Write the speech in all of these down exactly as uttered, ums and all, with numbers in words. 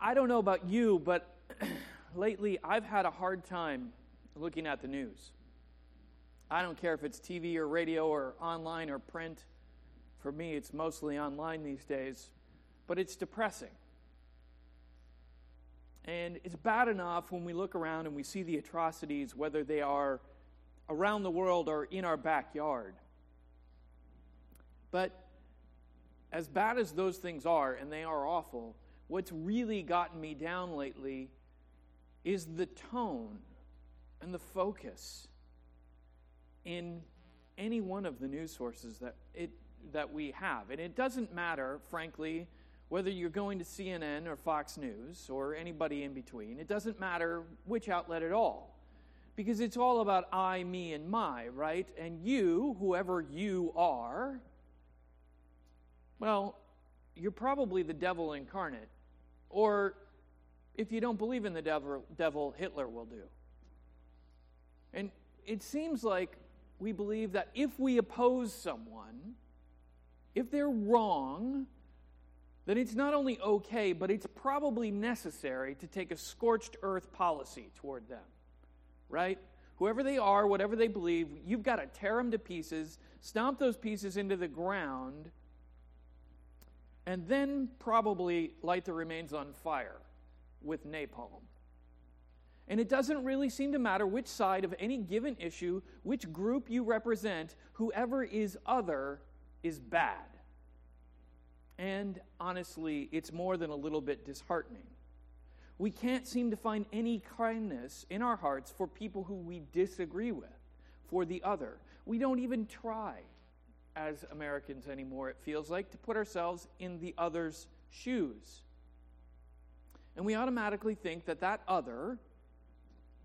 I don't know about you, but lately I've had a hard time looking at the news. I don't care if it's T V or radio or online or print. For me, it's mostly online these days. But it's depressing. And it's bad enough when we look around and we see the atrocities, whether they are around the world or in our backyard. But as bad as those things are, and they are awful, what's really gotten me down lately is the tone and the focus in any one of the news sources that it that we have. And it doesn't matter, frankly, whether you're going to C N N or Fox News or anybody in between. It doesn't matter which outlet at all, because it's all about I, me, and my, right? And you, whoever you are, well, you're probably the devil incarnate. Or if you don't believe in the devil, devil, Hitler will do. And it seems like we believe that if we oppose someone, if they're wrong, then it's not only okay, but it's probably necessary to take a scorched earth policy toward them, right? Whoever they are, whatever they believe, you've got to tear them to pieces, stomp those pieces into the ground, and then probably light the remains on fire with napalm. And it doesn't really seem to matter which side of any given issue, which group you represent, whoever is other is bad. And honestly, it's more than a little bit disheartening. We can't seem to find any kindness in our hearts for people who we disagree with, for the other. We don't even try, as Americans anymore, it feels like, to put ourselves in the other's shoes. And we automatically think that that other,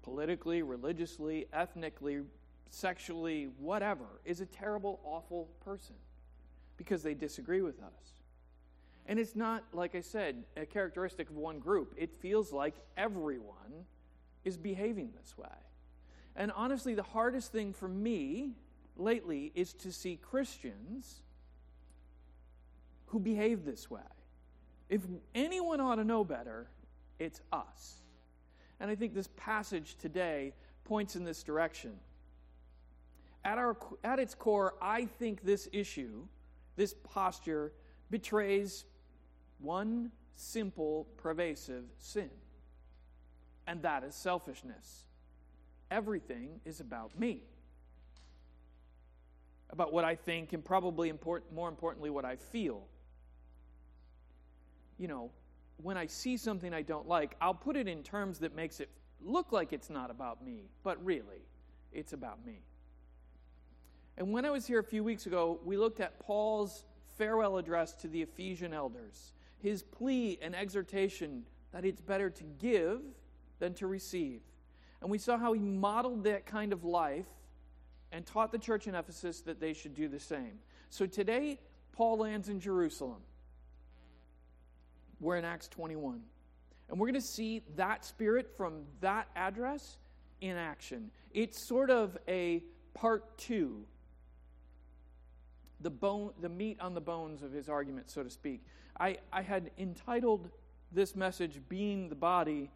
politically, religiously, ethnically, sexually, whatever, is a terrible, awful person because they disagree with us. And it's not, like I said, a characteristic of one group. It feels like everyone is behaving this way. And honestly, the hardest thing for me lately is to see Christians who behave this way. If anyone ought to know better, it's us. And I think this passage today points in this direction. At our, at its core, I think this issue, this posture, betrays one simple, pervasive sin, and that is selfishness. Everything is about me, about what I think, and probably import- more importantly, what I feel. You know, when I see something I don't like, I'll put it in terms that makes it look like it's not about me, but really, it's about me. And when I was here a few weeks ago, we looked at Paul's farewell address to the Ephesian elders, his plea and exhortation that it's better to give than to receive. And we saw how he modeled that kind of life and taught the church in Ephesus that they should do the same. So today, Paul lands in Jerusalem. We're in Acts twenty-one. And we're going to see that spirit from that address in action. It's sort of a part two. The bone, the meat on the bones of his argument, so to speak. I, I had entitled this message, Being the Body,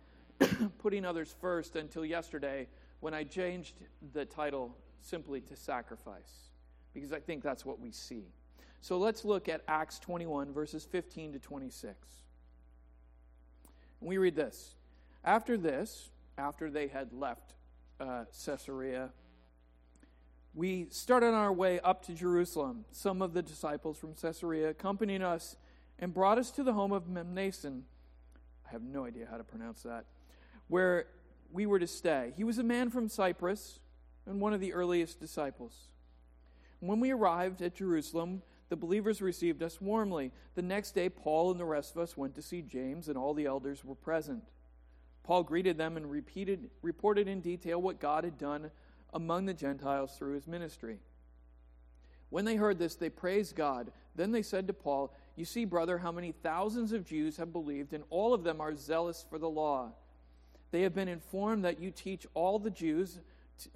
Putting Others First, until yesterday when I changed the title simply to Sacrifice, because I think that's what we see. So let's look at Acts twenty-one, verses fifteen to twenty-six. We read this. After this, after they had left uh, Caesarea, we started on our way up to Jerusalem. Some of the disciples from Caesarea accompanied us and brought us to the home of Mnason. I have no idea how to pronounce that, where we were to stay. He was a man from Cyprus and one of the earliest disciples. When we arrived at Jerusalem, the believers received us warmly. The next day, Paul and the rest of us went to see James, and all the elders were present. Paul greeted them and repeated, reported in detail what God had done among the Gentiles through his ministry. When they heard this, they praised God. Then they said to Paul, "You see, brother, how many thousands of Jews have believed, and all of them are zealous for the law. They have been informed that you teach all the Jews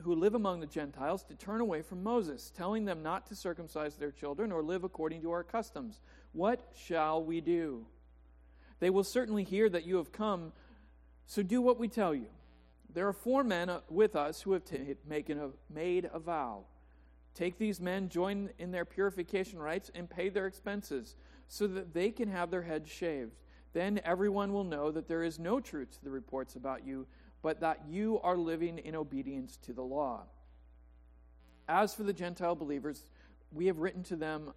who live among the Gentiles to turn away from Moses, telling them not to circumcise their children or live according to our customs. What shall we do?" They will certainly hear that you have come, so do what we tell you. There are four men with us who have t- made a vow. Take these men, join in their purification rites, and pay their expenses so that they can have their heads shaved. Then everyone will know that there is no truth to the reports about you, but that you are living in obedience to the law. As for the Gentile believers, we have written to them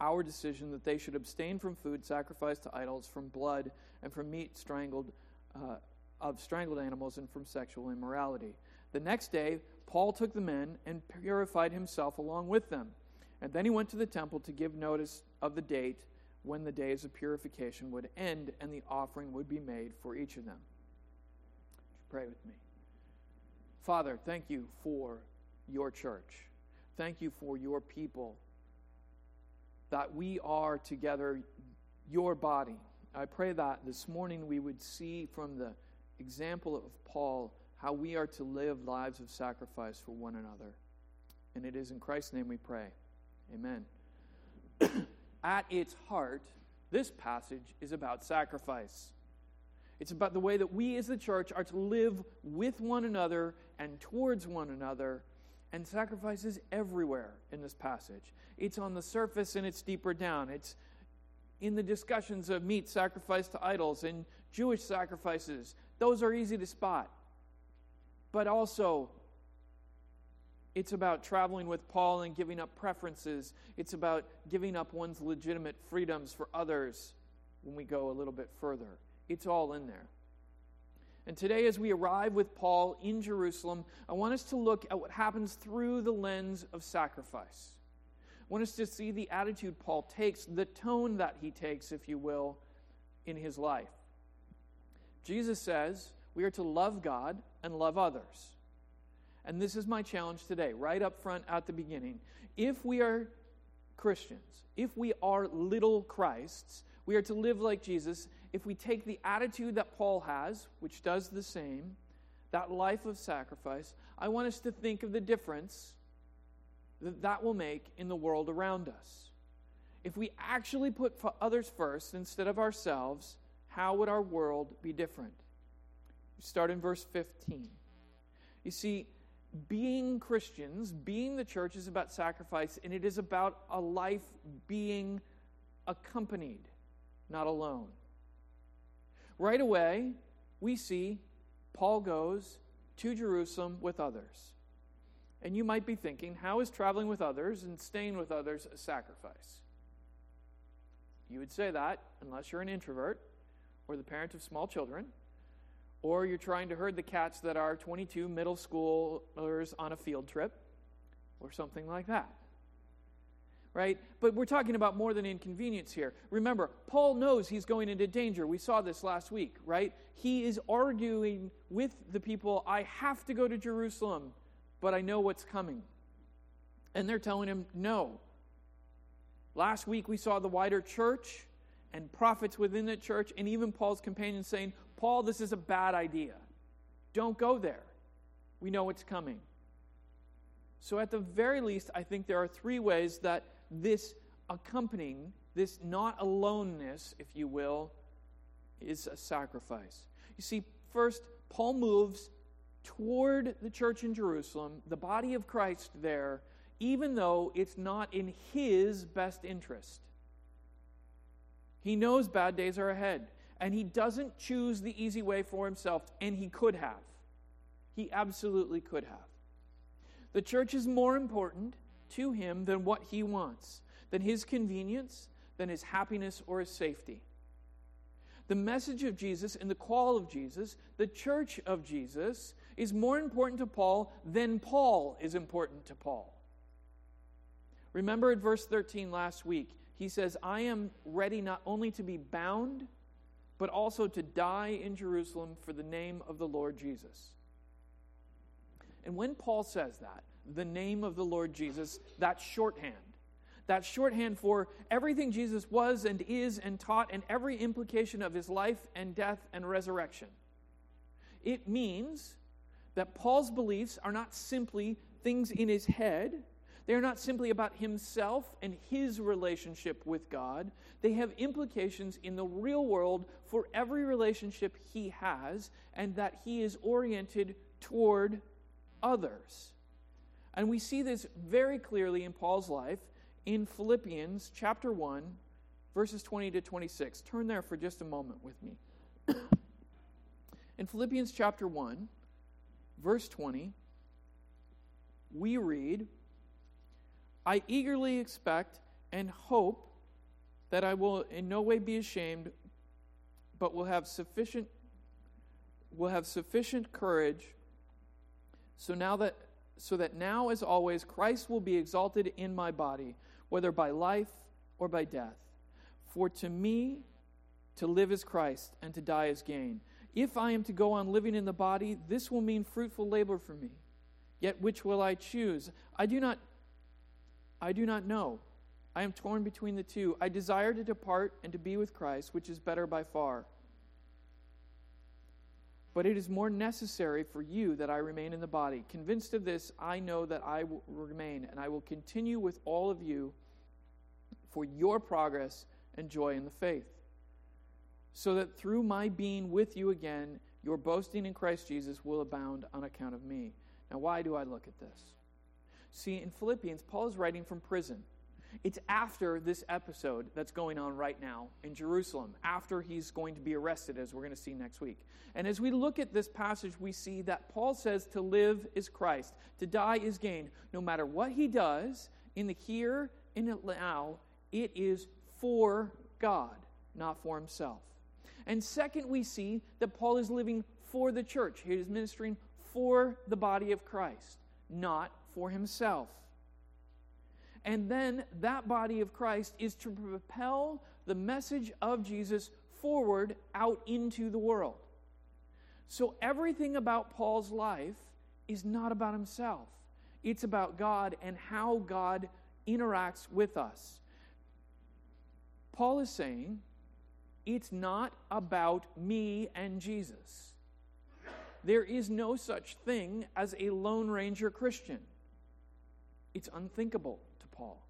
our decision that they should abstain from food sacrificed to idols, from blood, and from meat strangled uh, of strangled animals, and from sexual immorality. The next day, Paul took the men and purified himself along with them. And then he went to the temple to give notice of the date when the days of purification would end and the offering would be made for each of them. Pray with me. Father, thank you for your church. Thank you for your people, that we are together your body. I pray that this morning we would see from the example of Paul how we are to live lives of sacrifice for one another. And it is in Christ's name we pray. Amen. At its heart, this passage is about sacrifice. It's about the way that we as the church are to live with one another and towards one another, and sacrifice is everywhere in this passage. It's on the surface and it's deeper down. It's in the discussions of meat sacrificed to idols and Jewish sacrifices. Those are easy to spot. But also, it's about traveling with Paul and giving up preferences. It's about giving up one's legitimate freedoms for others when we go a little bit further. It's all in there. And today, as we arrive with Paul in Jerusalem, I want us to look at what happens through the lens of sacrifice. I want us to see the attitude Paul takes, the tone that he takes, if you will, in his life. Jesus says we are to love God and love others. And this is my challenge today, right up front at the beginning. If we are Christians, if we are little Christs, we are to live like Jesus. If we take the attitude that Paul has, which does the same, that life of sacrifice, I want us to think of the difference that that will make in the world around us. If we actually put others first instead of ourselves, how would our world be different? We start in verse fifteen. You see, being Christians, being the church, is about sacrifice, and it is about a life being accompanied, not alone. Right away, we see Paul goes to Jerusalem with others. And you might be thinking, how is traveling with others and staying with others a sacrifice? You would say that unless you're an introvert or the parent of small children, or you're trying to herd the cats that are twenty-two middle schoolers on a field trip or something like that. Right? But we're talking about more than inconvenience here. Remember, Paul knows he's going into danger. We saw this last week, right? He is arguing with the people, I have to go to Jerusalem, but I know what's coming. And they're telling him, no. Last week we saw the wider church and prophets within the church and even Paul's companions saying, Paul, this is a bad idea. Don't go there. We know what's coming. So at the very least, I think there are three ways that this accompanying, this not aloneness, if you will, is a sacrifice. You see, first, Paul moves toward the church in Jerusalem, the body of Christ there, even though it's not in his best interest. He knows bad days are ahead, and he doesn't choose the easy way for himself, and he could have. He absolutely could have. The church is more important to him than what he wants, than his convenience, than his happiness or his safety. The message of Jesus and the call of Jesus, the church of Jesus, is more important to Paul than Paul is important to Paul. Remember at verse thirteen last week, he says, I am ready not only to be bound, but also to die in Jerusalem for the name of the Lord Jesus. And when Paul says that, the name of the Lord Jesus, that's shorthand. That's shorthand for everything Jesus was and is and taught and every implication of his life and death and resurrection. It means that Paul's beliefs are not simply things in his head. They're not simply about himself and his relationship with God. They have implications in the real world for every relationship he has, and that he is oriented toward others. And we see this very clearly in Paul's life in Philippians chapter one, verses twenty to twenty-six. Turn there for just a moment with me. In Philippians chapter one, verse twenty, we read, "I eagerly expect and hope that I will in no way be ashamed, but will have sufficient will have sufficient courage, so now that so that now as always Christ will be exalted in my body, whether by life or by death. For to me to live is Christ, and to die is gain. If I am to go on living in the body, this will mean fruitful labor for me. Yet which will I choose? I do not I do not know. I am torn between the two. I desire to depart and to be with Christ, which is better by far. But it is more necessary for you that I remain in the body. Convinced of this, I know that I will remain, and I will continue with all of you for your progress and joy in the faith, so that through my being with you again, your boasting in Christ Jesus will abound on account of me." Now, why do I look at this? See, in Philippians, Paul is writing from prison. It's after this episode that's going on right now in Jerusalem, after he's going to be arrested, as we're going to see next week. And as we look at this passage, we see that Paul says to live is Christ, to die is gain. No matter what he does, in the here, in the now, it is for God, not for himself. And second, we see that Paul is living for the church. He is ministering for the body of Christ, not for himself. And then that body of Christ is to propel the message of Jesus forward out into the world. So everything about Paul's life is not about himself. It's about God and how God interacts with us. Paul is saying, it's not about me and Jesus. There is no such thing as a Lone Ranger Christian. It's unthinkable to Paul.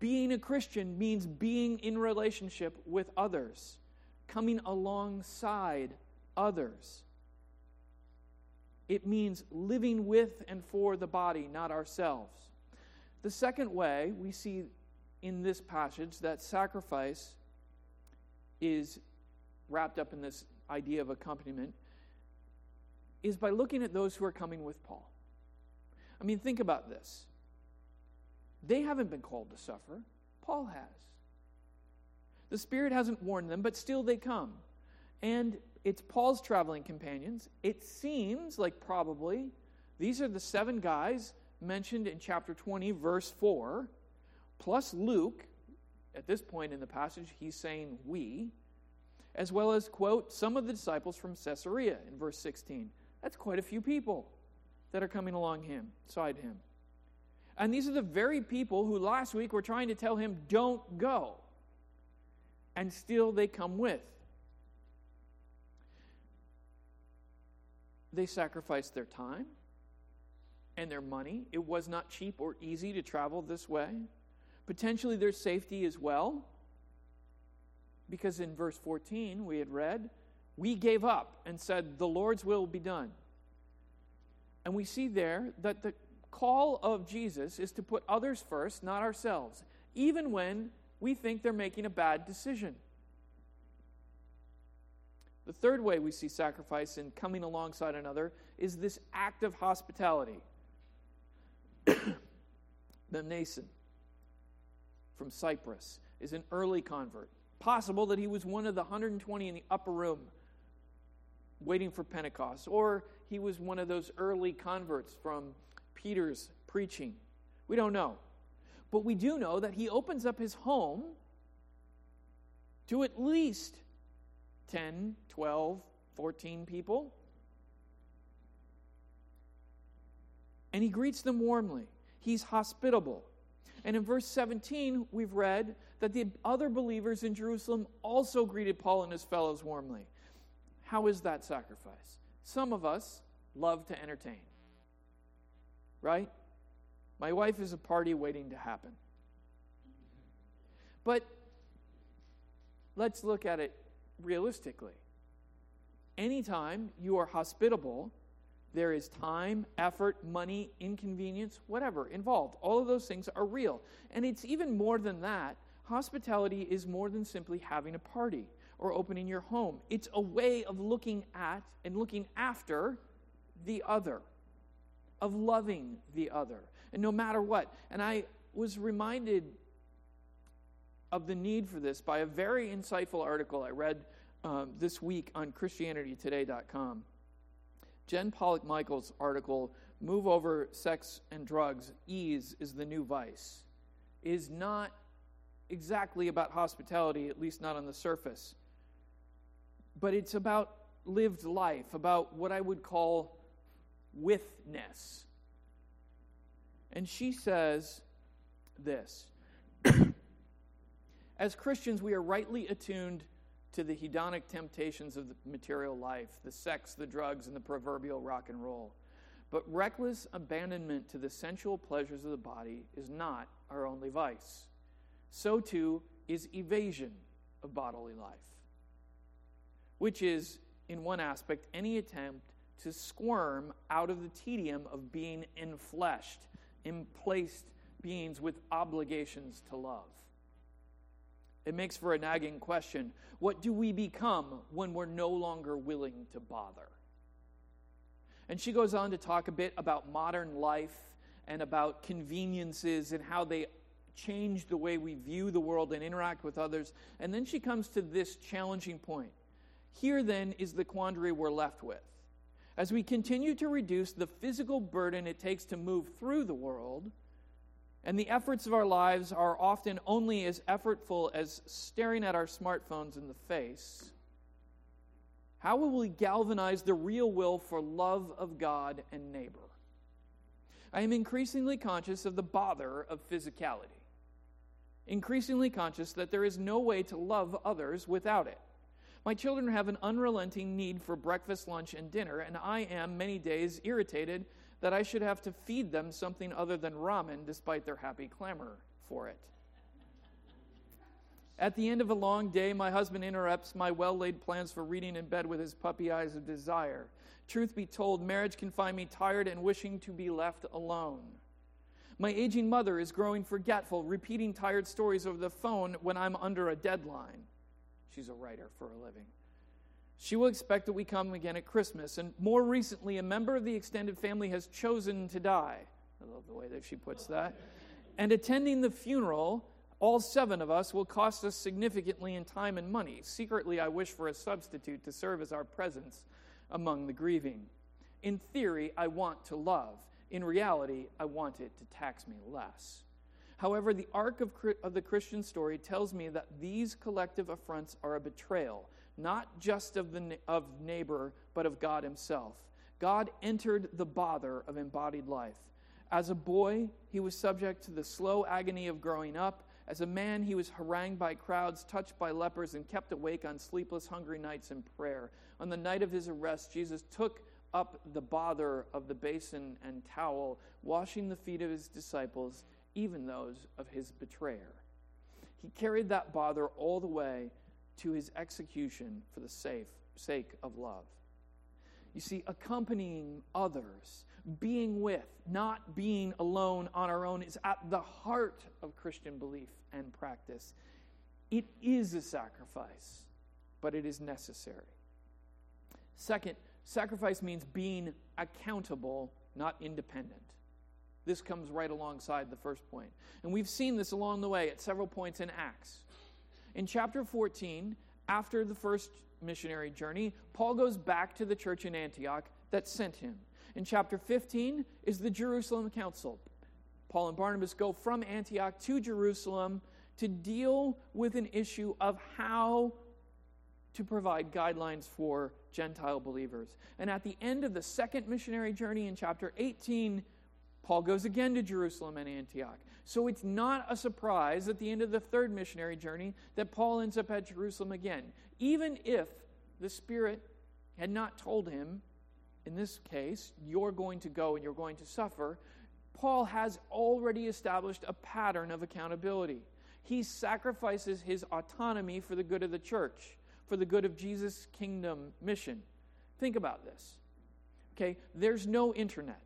Being a Christian means being in relationship with others, coming alongside others. It means living with and for the body, not ourselves. The second way we see in this passage that sacrifice is wrapped up in this idea of accompaniment is by looking at those who are coming with Paul. I mean, think about this. They haven't been called to suffer. Paul has. The Spirit hasn't warned them, but still they come. And it's Paul's traveling companions. It seems like probably these are the seven guys mentioned in chapter twenty, verse four, plus Luke. At this point in the passage, he's saying we, as well as, quote, some of the disciples from Caesarea in verse sixteen. That's quite a few people that are coming along him, side him. And these are the very people who last week were trying to tell him, don't go. And still they come with. They sacrificed their time and their money. It was not cheap or easy to travel this way. Potentially their safety as well. Because in verse fourteen, we had read, we gave up and said, the Lord's will be done. And we see there that the call of Jesus is to put others first, not ourselves, even when we think they're making a bad decision. The third way we see sacrifice in coming alongside another is this act of hospitality. Mnason from Cyprus is an early convert. Possible that he was one of the one hundred twenty in the upper room waiting for Pentecost, or he was one of those early converts from Peter's preaching. We don't know. But we do know that he opens up his home to at least ten, twelve, fourteen people. And he greets them warmly. He's hospitable. And in verse seventeen, we've read that the other believers in Jerusalem also greeted Paul and his fellows warmly. How is that sacrifice? Some of us love to entertain, right? My wife is a party waiting to happen. But let's look at it realistically. Anytime you are hospitable, there is time, effort, money, inconvenience, whatever involved. All of those things are real. And it's even more than that. Hospitality is more than simply having a party or opening your home. It's a way of looking at and looking after the other, of loving the other, and no matter what. And I was reminded of the need for this by a very insightful article I read um, this week on Christianity Today dot com. Jen Pollock-Michael's article, Move Over Sex and Drugs, Ease is the New Vice, is not exactly about hospitality, at least not on the surface. But it's about lived life, about what I would call withness. And she says this, as Christians, we are rightly attuned to the hedonic temptations of the material life, the sex, the drugs, and the proverbial rock and roll. But reckless abandonment to the sensual pleasures of the body is not our only vice. So too is evasion of bodily life, which is, in one aspect, any attempt to squirm out of the tedium of being enfleshed, emplaced beings with obligations to love. It makes for a nagging question. What do we become when we're no longer willing to bother? And she goes on to talk a bit about modern life and about conveniences and how they change the way we view the world and interact with others. And then she comes to this challenging point. Here, then, is the quandary we're left with. As we continue to reduce the physical burden it takes to move through the world, and the efforts of our lives are often only as effortful as staring at our smartphones in the face, how will we galvanize the real will for love of God and neighbor? I am increasingly conscious of the bother of physicality, increasingly conscious that there is no way to love others without it. My children have an unrelenting need for breakfast, lunch, and dinner, and I am, many days, irritated that I should have to feed them something other than ramen despite their happy clamor for it. At the end of a long day, my husband interrupts my well-laid plans for reading in bed with his puppy eyes of desire. Truth be told, marriage can find me tired and wishing to be left alone. My aging mother is growing forgetful, repeating tired stories over the phone when I'm under a deadline. She's a writer for a living. She will expect that we come again at Christmas, and more recently, a member of the extended family has chosen to die. I love the way that she puts that. And attending the funeral, all seven of us, will cost us significantly in time and money. Secretly, I wish for a substitute to serve as our presence among the grieving. In theory, I want to love. In reality, I want it to tax me less. However, the arc of, of the Christian story tells me that these collective affronts are a betrayal, not just of the of neighbor, but of God himself. God entered the bother of embodied life. As a boy, he was subject to the slow agony of growing up. As a man, he was harangued by crowds, touched by lepers, and kept awake on sleepless, hungry nights in prayer. On the night of his arrest, Jesus took up the bother of the basin and towel, washing the feet of his disciples, even those of his betrayer. He carried that bother all the way to his execution for the safe, sake of love. You see, accompanying others, being with, not being alone on our own, is at the heart of Christian belief and practice. It is a sacrifice, but it is necessary. Second, sacrifice means being accountable, not independent. This comes right alongside the first point. And we've seen this along the way at several points in Acts. In chapter fourteen, after the first missionary journey, Paul goes back to the church in Antioch that sent him. In chapter fifteen is the Jerusalem Council. Paul and Barnabas go from Antioch to Jerusalem to deal with an issue of how to provide guidelines for Gentile believers. And at the end of the second missionary journey in chapter eighteen, Paul goes again to Jerusalem and Antioch. So it's not a surprise at the end of the third missionary journey that Paul ends up at Jerusalem again, even if the Spirit had not told him, in this case, you're going to go and you're going to suffer. Paul has already established a pattern of accountability. He sacrifices his autonomy for the good of the church, for the good of Jesus' kingdom mission. Think about this. Okay, there's no internet.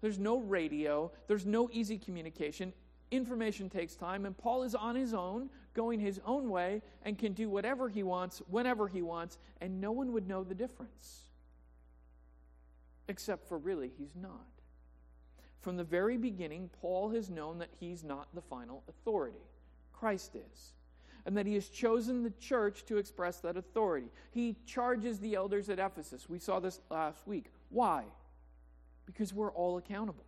There's no radio. There's no easy communication. Information takes time, and Paul is on his own, going his own way, and can do whatever he wants, whenever he wants, and no one would know the difference. Except for really, he's not. From the very beginning, Paul has known that he's not the final authority. Christ is. And that he has chosen the church to express that authority. He charges the elders at Ephesus. We saw this last week. Why? Because we're all accountable.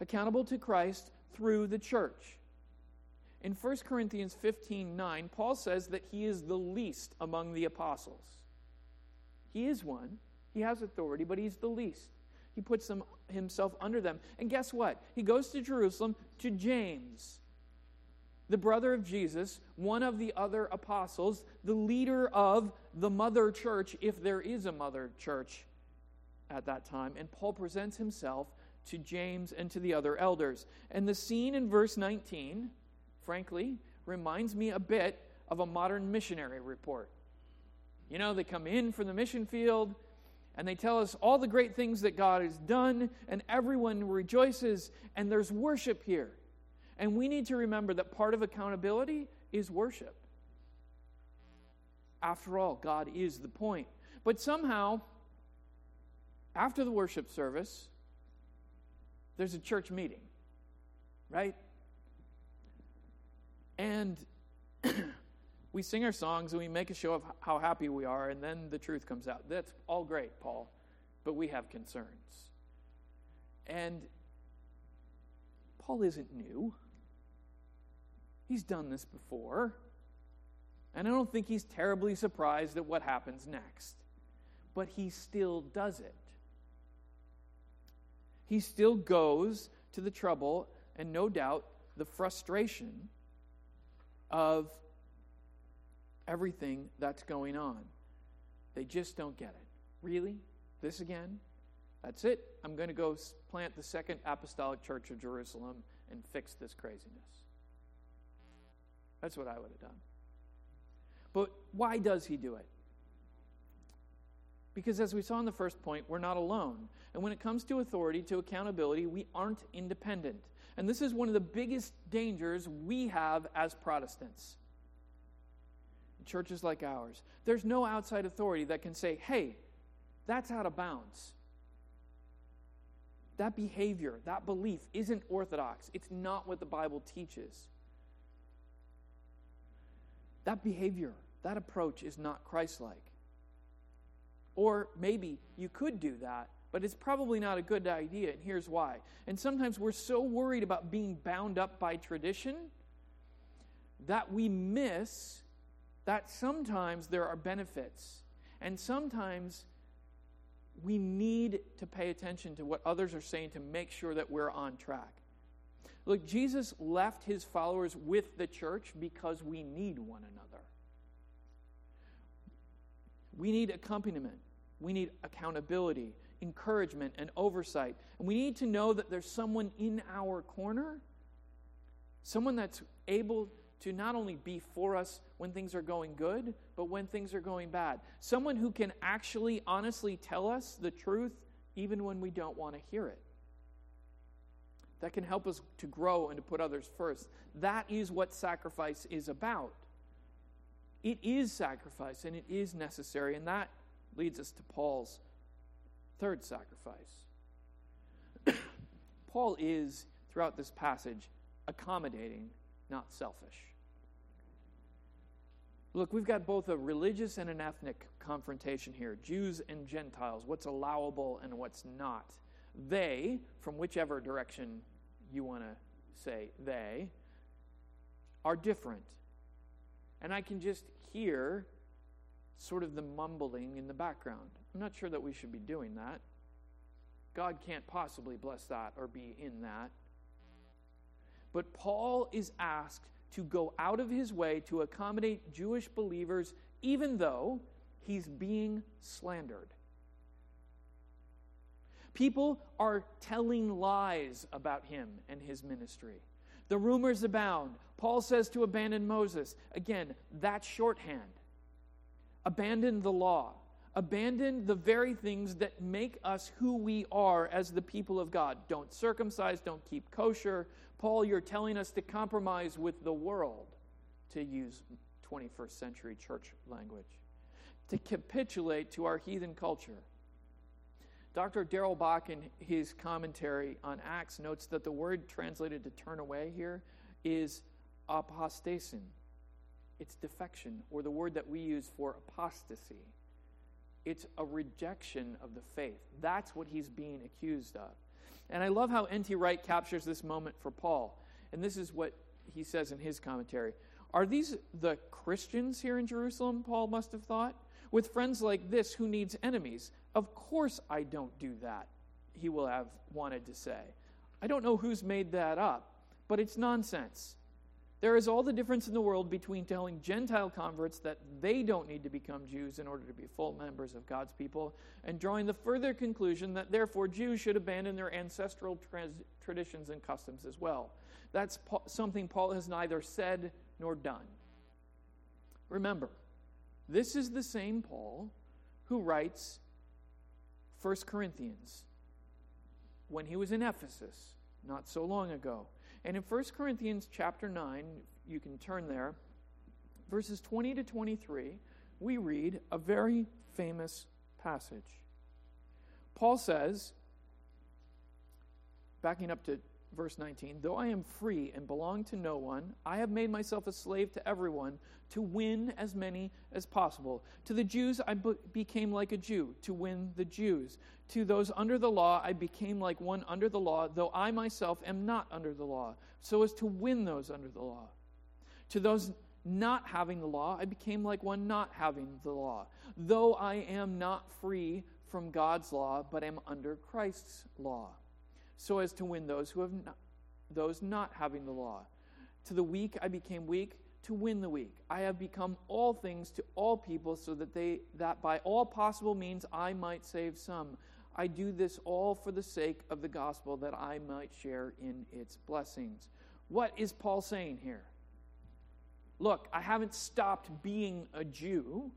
Accountable to Christ through the church. In First Corinthians fifteen nine, Paul says that he is the least among the apostles. He is one. He has authority, but he's the least. He puts them, himself under them. And guess what? He goes to Jerusalem to James, the brother of Jesus, one of the other apostles, the leader of the mother church, if there is a mother church at that time. And Paul presents himself to James and to the other elders. And the scene in verse nineteen, frankly, reminds me a bit of a modern missionary report. You know, they come in from the mission field, and they tell us all the great things that God has done, and everyone rejoices, and there's worship here. And we need to remember that part of accountability is worship. After all, God is the point. But somehow, after the worship service, there's a church meeting, right? And we sing our songs and we make a show of how happy we are, and then the truth comes out. That's all great, Paul, but we have concerns. And Paul isn't new. He's done this before. And I don't think he's terribly surprised at what happens next. But he still does it. He still goes to the trouble and no doubt the frustration of everything that's going on. They just don't get it. Really? This again? That's it. I'm going to go plant the Second Apostolic Church of Jerusalem and fix this craziness. That's what I would have done. But why does he do it? Because as we saw in the first point, we're not alone. And when it comes to authority, to accountability, we aren't independent. And this is one of the biggest dangers we have as Protestants. In churches like ours, there's no outside authority that can say, hey, that's out of bounds. That behavior, that belief isn't orthodox. It's not what the Bible teaches. That behavior, that approach is not Christ-like. Or maybe you could do that, but it's probably not a good idea, and here's why. And sometimes we're so worried about being bound up by tradition that we miss that sometimes there are benefits. And sometimes we need to pay attention to what others are saying to make sure that we're on track. Look, Jesus left his followers with the church because we need one another. We need accompaniment. We need accountability, encouragement, and oversight. And we need to know that there's someone in our corner, someone that's able to not only be for us when things are going good, but when things are going bad. Someone who can actually, honestly tell us the truth, even when we don't want to hear it. That can help us to grow and to put others first. That is what sacrifice is about. It is sacrifice, and it is necessary, and that leads us to Paul's third sacrifice. Paul is, throughout this passage, accommodating, not selfish. Look, we've got both a religious and an ethnic confrontation here. Jews and Gentiles, what's allowable and what's not. They, from whichever direction you want to say they, are different. And I can just hear sort of the mumbling in the background. I'm not sure that we should be doing that. God can't possibly bless that or be in that. But Paul is asked to go out of his way to accommodate Jewish believers, even though he's being slandered. People are telling lies about him and his ministry. The rumors abound. Paul says to abandon Moses. Again, that's shorthand. Abandon the law. Abandon the very things that make us who we are as the people of God. Don't circumcise, don't keep kosher. Paul, you're telling us to compromise with the world, to use twenty-first century church language, to capitulate to our heathen culture. Doctor Darrell Bock, in his commentary on Acts, notes that the word translated to turn away here is apostasin. It's defection, or the word that we use for apostasy. It's a rejection of the faith. That's what he's being accused of. And I love how N T Wright captures this moment for Paul. And this is what he says in his commentary. Are these the Christians here in Jerusalem, Paul must have thought? With friends like this, who needs enemies? Of course I don't do that, he will have wanted to say. I don't know who's made that up, but it's nonsense. There is all the difference in the world between telling Gentile converts that they don't need to become Jews in order to be full members of God's people and drawing the further conclusion that therefore Jews should abandon their ancestral trans- traditions and customs as well. That's pa- something Paul has neither said nor done. Remember, this is the same Paul who writes First Corinthians when he was in Ephesus not so long ago. And in First Corinthians chapter nine, you can turn there, verses twenty to twenty-three, we read a very famous passage. Paul says, backing up to verse nineteen, though I am free and belong to no one, I have made myself a slave to everyone to win as many as possible. To the Jews, I be- became like a Jew to win the Jews. To those under the law, I became like one under the law, though I myself am not under the law, so as to win those under the law. To those not having the law, I became like one not having the law, though I am not free from God's law, but am under Christ's law, so as to win those who have not, those not having the law. To the weak I became weak, to win the weak. I have become all things to all people, so that they that by all possible means I might save some. I do this all for the sake of the gospel, that I might share in its blessings. What is Paul saying here? Look, I haven't stopped being a Jew,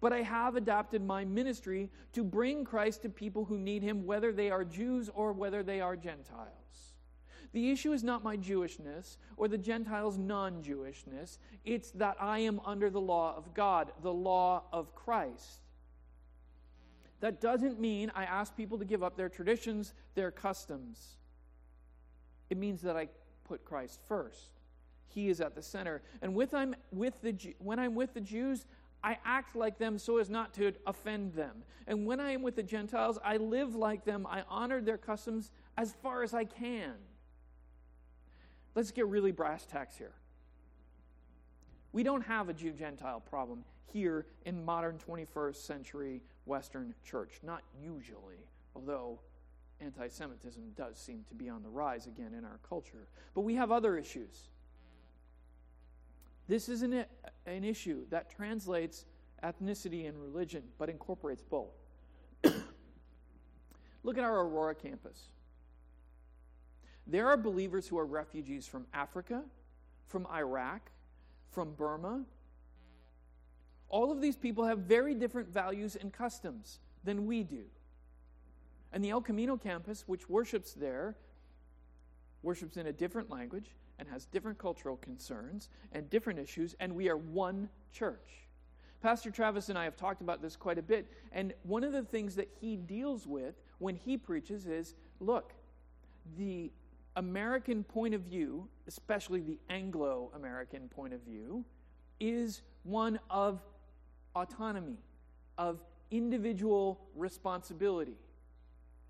but I have adapted my ministry to bring Christ to people who need him, whether they are Jews or whether they are Gentiles. The issue is not my Jewishness or the Gentiles' non-Jewishness. It's that I am under the law of God, the law of Christ. That doesn't mean I ask people to give up their traditions, their customs. It means that I put Christ first. He is at the center. And with I'm with the when I'm with the Jews, I act like them so as not to offend them. And when I am with the Gentiles, I live like them. I honor their customs as far as I can. Let's get really brass tacks here. We don't have a Jew-Gentile problem here in modern twenty-first century Western church. Not usually, although anti-Semitism does seem to be on the rise again in our culture. But we have other issues. This is an, an issue that translates ethnicity and religion, but incorporates both. Look at our Aurora campus. There are believers who are refugees from Africa, from Iraq, from Burma. All of these people have very different values and customs than we do. And the El Camino campus, which worships there, worships in a different language, and has different cultural concerns and different issues, and we are one church. Pastor Travis and I have talked about this quite a bit, and one of the things that he deals with when he preaches is, look, the American point of view, especially the Anglo-American point of view, is one of autonomy, of individual responsibility.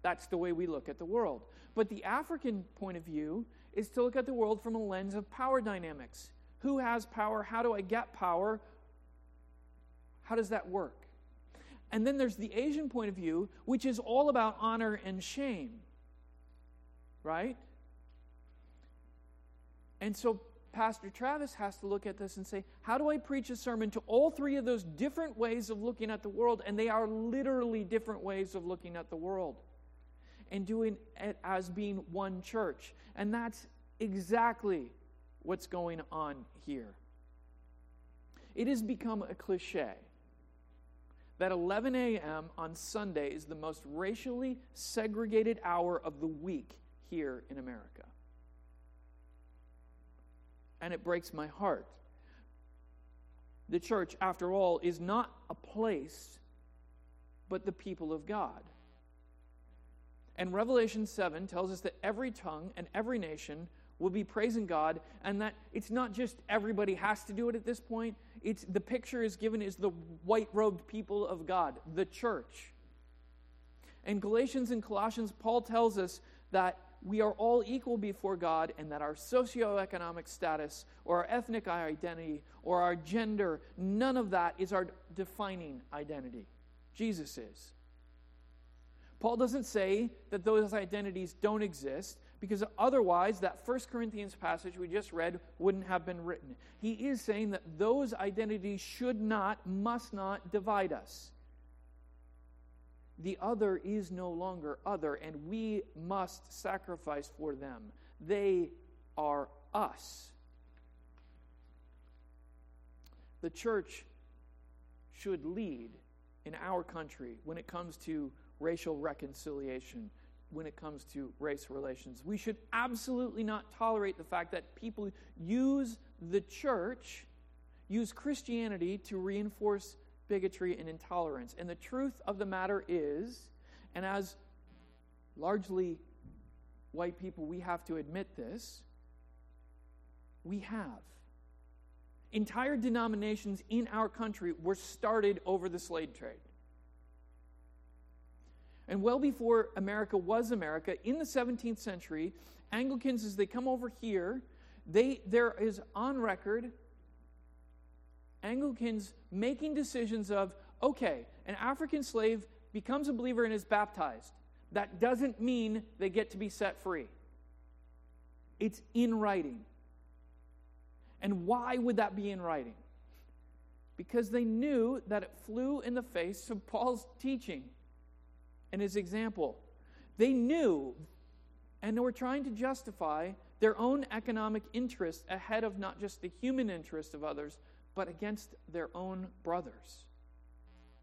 That's the way we look at the world. But the African point of view is to look at the world from a lens of power dynamics. Who has power? How do I get power? How does that work? And then there's the Asian point of view, which is all about honor and shame, right? And so Pastor Travis has to look at this and say, how do I preach a sermon to all three of those different ways of looking at the world? And they are literally different ways of looking at the world. and doing it as being one church. And that's exactly what's going on here. It has become a cliche that eleven a.m. on Sunday is the most racially segregated hour of the week here in America. And it breaks my heart. The church, after all, is not a place, but the people of God. And Revelation seven tells us that every tongue and every nation will be praising God, and that it's not just everybody has to do it at this point. It's the picture is given is the white-robed people of God, the church. In Galatians and Colossians, Paul tells us that we are all equal before God, and that our socioeconomic status or our ethnic identity or our gender, none of that is our defining identity. Jesus is. Paul doesn't say that those identities don't exist, because otherwise that First Corinthians passage we just read wouldn't have been written. He is saying that those identities should not, must not divide us. The other is no longer other, and we must sacrifice for them. They are us. The church should lead in our country when it comes to racial reconciliation, when it comes to race relations. We should absolutely not tolerate the fact that people use the church, use Christianity to reinforce bigotry and intolerance. And the truth of the matter is, and as largely white people, we have to admit this, we have. Entire denominations in our country were started over the slave trade. And well before America was America, in the seventeenth century, Anglicans, as they come over here, they there is on record Anglicans making decisions of, okay, an African slave becomes a believer and is baptized. That doesn't mean they get to be set free. It's in writing. And why would that be in writing? Because they knew that it flew in the face of Paul's teaching and his example. They knew, and they were trying to justify their own economic interests ahead of not just the human interest of others, but against their own brothers.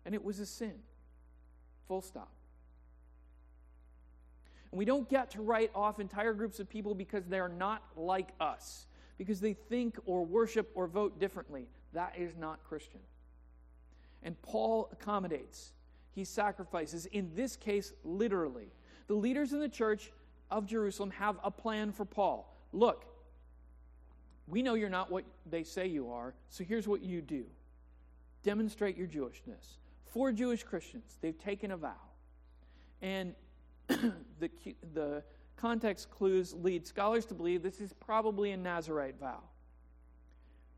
And it was a sin. Full stop. And we don't get to write off entire groups of people because they are not like us, because they think or worship or vote differently. That is not Christian. And Paul accommodates. He sacrifices, in this case, literally. The leaders in the church of Jerusalem have a plan for Paul. Look, we know you're not what they say you are, so here's what you do. Demonstrate your Jewishness. Four Jewish Christians, they've taken a vow. And the, the context clues lead scholars to believe this is probably a Nazarite vow.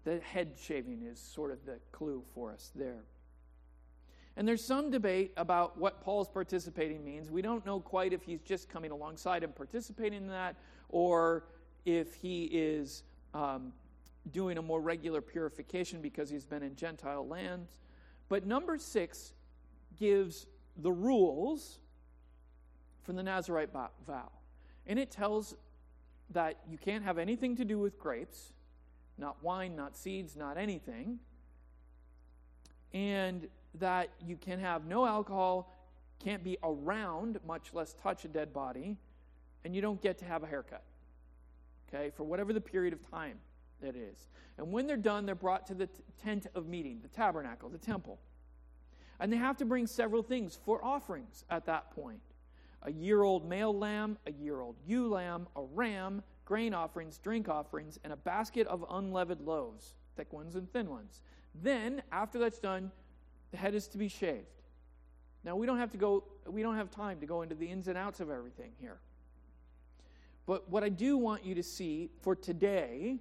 The head shaving is sort of the clue for us there. And there's some debate about what Paul's participating means. We don't know quite if he's just coming alongside and participating in that, or if he is um, doing a more regular purification because he's been in Gentile lands. But number six gives the rules for the Nazarite vow. And it tells that you can't have anything to do with grapes, not wine, not seeds, not anything. And that you can have no alcohol, can't be around, much less touch a dead body, and you don't get to have a haircut, okay, for whatever the period of time it is. And when they're done, they're brought to the t- tent of meeting, the tabernacle, the temple. And they have to bring several things for offerings at that point. A year-old male lamb, a year-old ewe lamb, a ram, grain offerings, drink offerings, and a basket of unleavened loaves, thick ones and thin ones. Then, after that's done, the head is to be shaved. Now, we don't have to go, we don't have time to go into the ins and outs of everything here. But what I do want you to see for today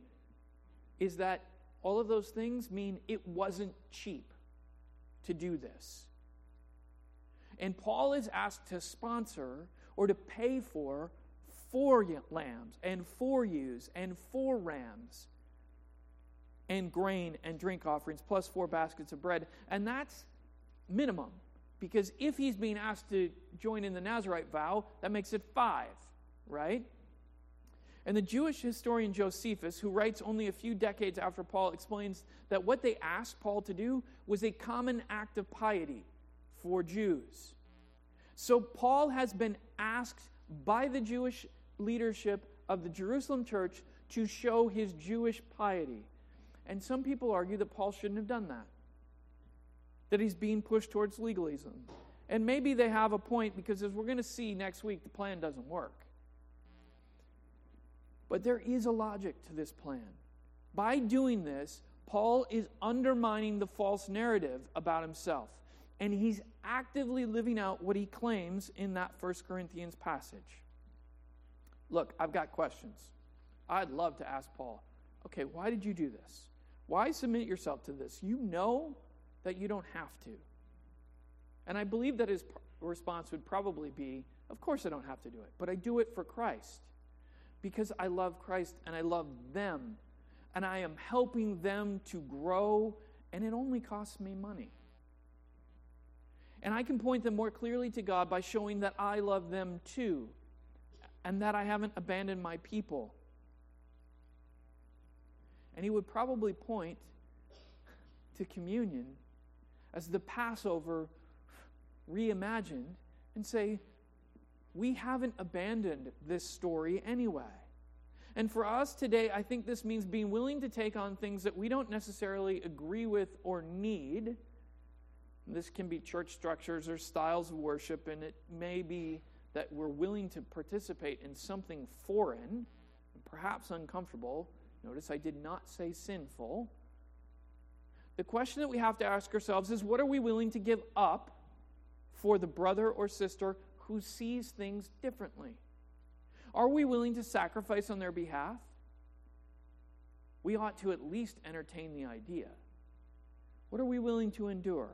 is that all of those things mean it wasn't cheap to do this. And Paul is asked to sponsor or to pay for four lambs and four ewes and four rams, and grain and drink offerings, plus four baskets of bread. And that's minimum, Because if he's being asked to join in the Nazarite vow, that makes it five, right? And the Jewish historian Josephus, who writes only a few decades after Paul, explains that what they asked Paul to do was a common act of piety for Jews. So Paul has been asked by the Jewish leadership of the Jerusalem church to show his Jewish piety. And some people argue that Paul shouldn't have done that, that he's being pushed towards legalism. And maybe they have a point, because as we're going to see next week, the plan doesn't work. But there is a logic to this plan. By doing this, Paul is undermining the false narrative about himself, and he's actively living out what he claims in that First Corinthians passage. Look, I've got questions. I'd love to ask Paul, okay, why did you do this? Why submit yourself to this? You know that you don't have to. And I believe that his response would probably be, of course I don't have to do it, but I do it for Christ, because I love Christ and I love them, and I am helping them to grow, and it only costs me money. And I can point them more clearly to God by showing that I love them too, and that I haven't abandoned my people. And he would probably point to communion as the Passover reimagined and say, we haven't abandoned this story anyway. And for us today, I think this means being willing to take on things that we don't necessarily agree with or need. This can be church structures or styles of worship, and it may be that we're willing to participate in something foreign, perhaps uncomfortable. Notice I did not say sinful. The question that we have to ask ourselves is, what are we willing to give up for the brother or sister who sees things differently? Are we willing to sacrifice on their behalf? We ought to at least entertain the idea. What are we willing to endure?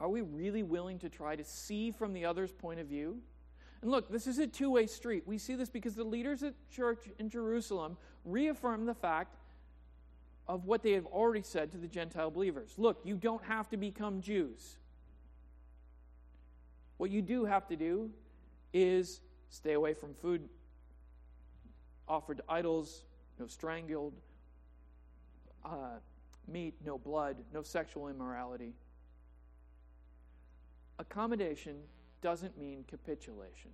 Are we really willing to try to see from the other's point of view? And look, this is a two-way street. We see this because the leaders at church in Jerusalem reaffirm the fact of what they have already said to the Gentile believers. Look, you don't have to become Jews. What you do have to do is stay away from food offered to idols, no strangled uh, meat, no blood, no sexual immorality. Accommodation doesn't mean capitulation.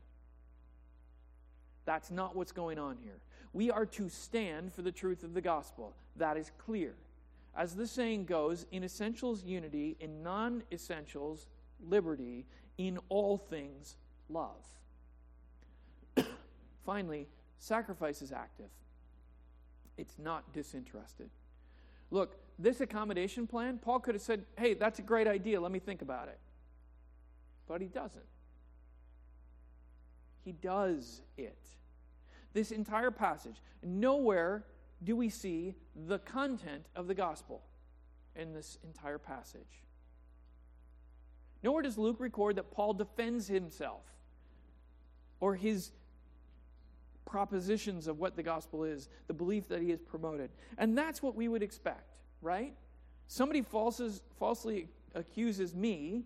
That's not what's going on here. We are to stand for the truth of the gospel. That is clear. As the saying goes, in essentials, unity; in non-essentials, liberty; in all things, love. Finally, sacrifice is active. It's not disinterested. Look, this accommodation plan, Paul could have said, hey, that's a great idea, let me think about it. But he doesn't. He does it. This entire passage, nowhere do we see the content of the gospel in this entire passage. Nowhere does Luke record that Paul defends himself or his propositions of what the gospel is, the belief that he has promoted. And that's what we would expect, right? Somebody falses, falsely accuses me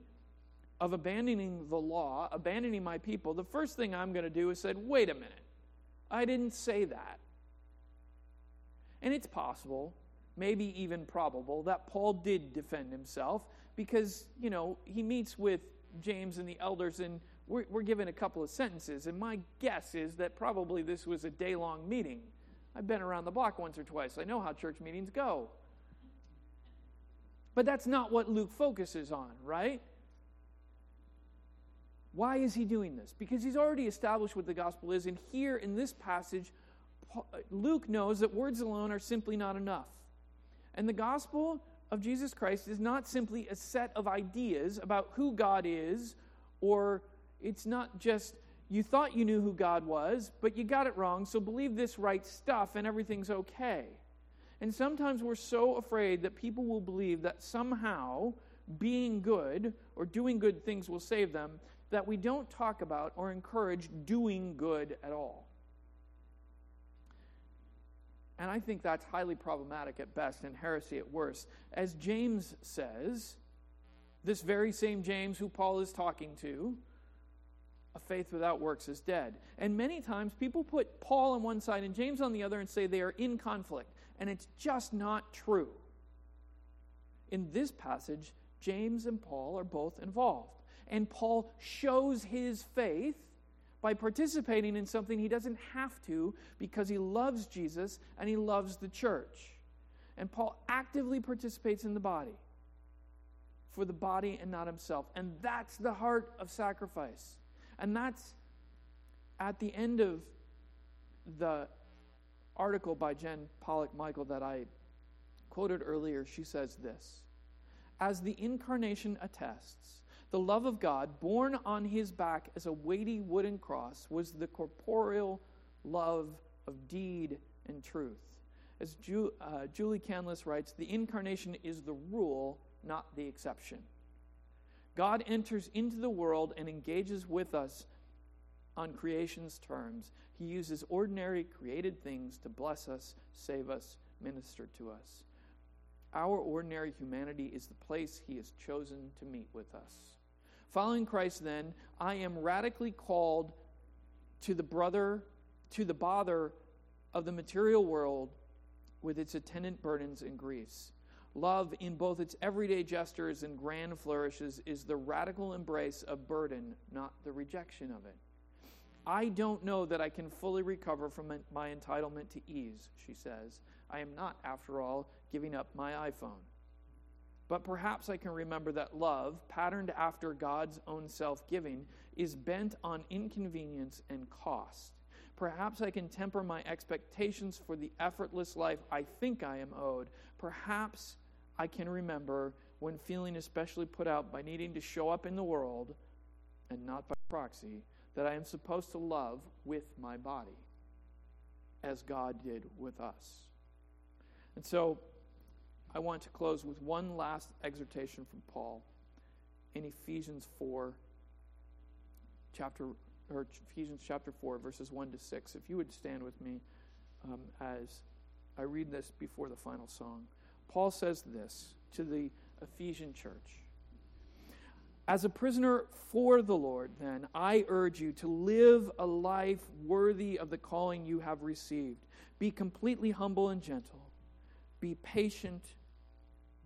of abandoning the law, abandoning my people. The first thing I'm going to do is say, wait a minute. I didn't say that. And it's possible, maybe even probable, that Paul did defend himself because, you know, he meets with James and the elders, and we're, we're given a couple of sentences. And my guess is that probably this was a day-long meeting. I've been around the block once or twice. I know how church meetings go. But that's not what Luke focuses on, right? Why is he doing this? Because he's already established what the gospel is, and here in this passage, Paul, Luke knows that words alone are simply not enough. And the gospel of Jesus Christ is not simply a set of ideas about who God is, or it's not just, you thought you knew who God was, but you got it wrong, so believe this right stuff and everything's okay. And sometimes we're so afraid that people will believe that somehow being good or doing good things will save them, that we don't talk about or encourage doing good at all. And I think that's highly problematic at best and heresy at worst. As James says, This very same James who Paul is talking to, a faith without works is dead. And many times people put Paul on one side and James on the other and say they are in conflict. And it's just not true. In this passage, James and Paul are both involved. And Paul shows his faith by participating in something he doesn't have to because he loves Jesus and he loves the church. And Paul actively participates in the body, for the body and not himself. And that's the heart of sacrifice. And that's at the end of the article by Jen Pollock-Michael that I quoted earlier. She says this: as the incarnation attests, the love of God, borne on his back as a weighty wooden cross, was the corporeal love of deed and truth. As Ju- uh, Julie Canlis writes, the incarnation is the rule, not the exception. God enters into the world and engages with us on creation's terms. He uses ordinary created things to bless us, save us, minister to us. Our ordinary humanity is the place he has chosen to meet with us. Following Christ, then, I am radically called to the brother, to the bother of the material world with its attendant burdens and griefs. Love, in both its everyday gestures and grand flourishes, is the radical embrace of burden, not the rejection of it. I don't know that I can fully recover from my entitlement to ease, she says. I am not, after all, giving up my iPhone. But perhaps I can remember that love, patterned after God's own self-giving, is bent on inconvenience and cost. Perhaps I can temper my expectations for the effortless life I think I am owed. Perhaps I can remember when feeling especially put out by needing to show up in the world, and not by proxy, that I am supposed to love with my body, as God did with us. And so, I want to close with one last exhortation from Paul in Ephesians four, chapter or Ephesians chapter four, verses one to six. If you would stand with me um, as I read this before the final song. Paul says this to the Ephesian church: as a prisoner for the Lord, then, I urge you to live a life worthy of the calling you have received. Be completely humble and gentle. Be patient,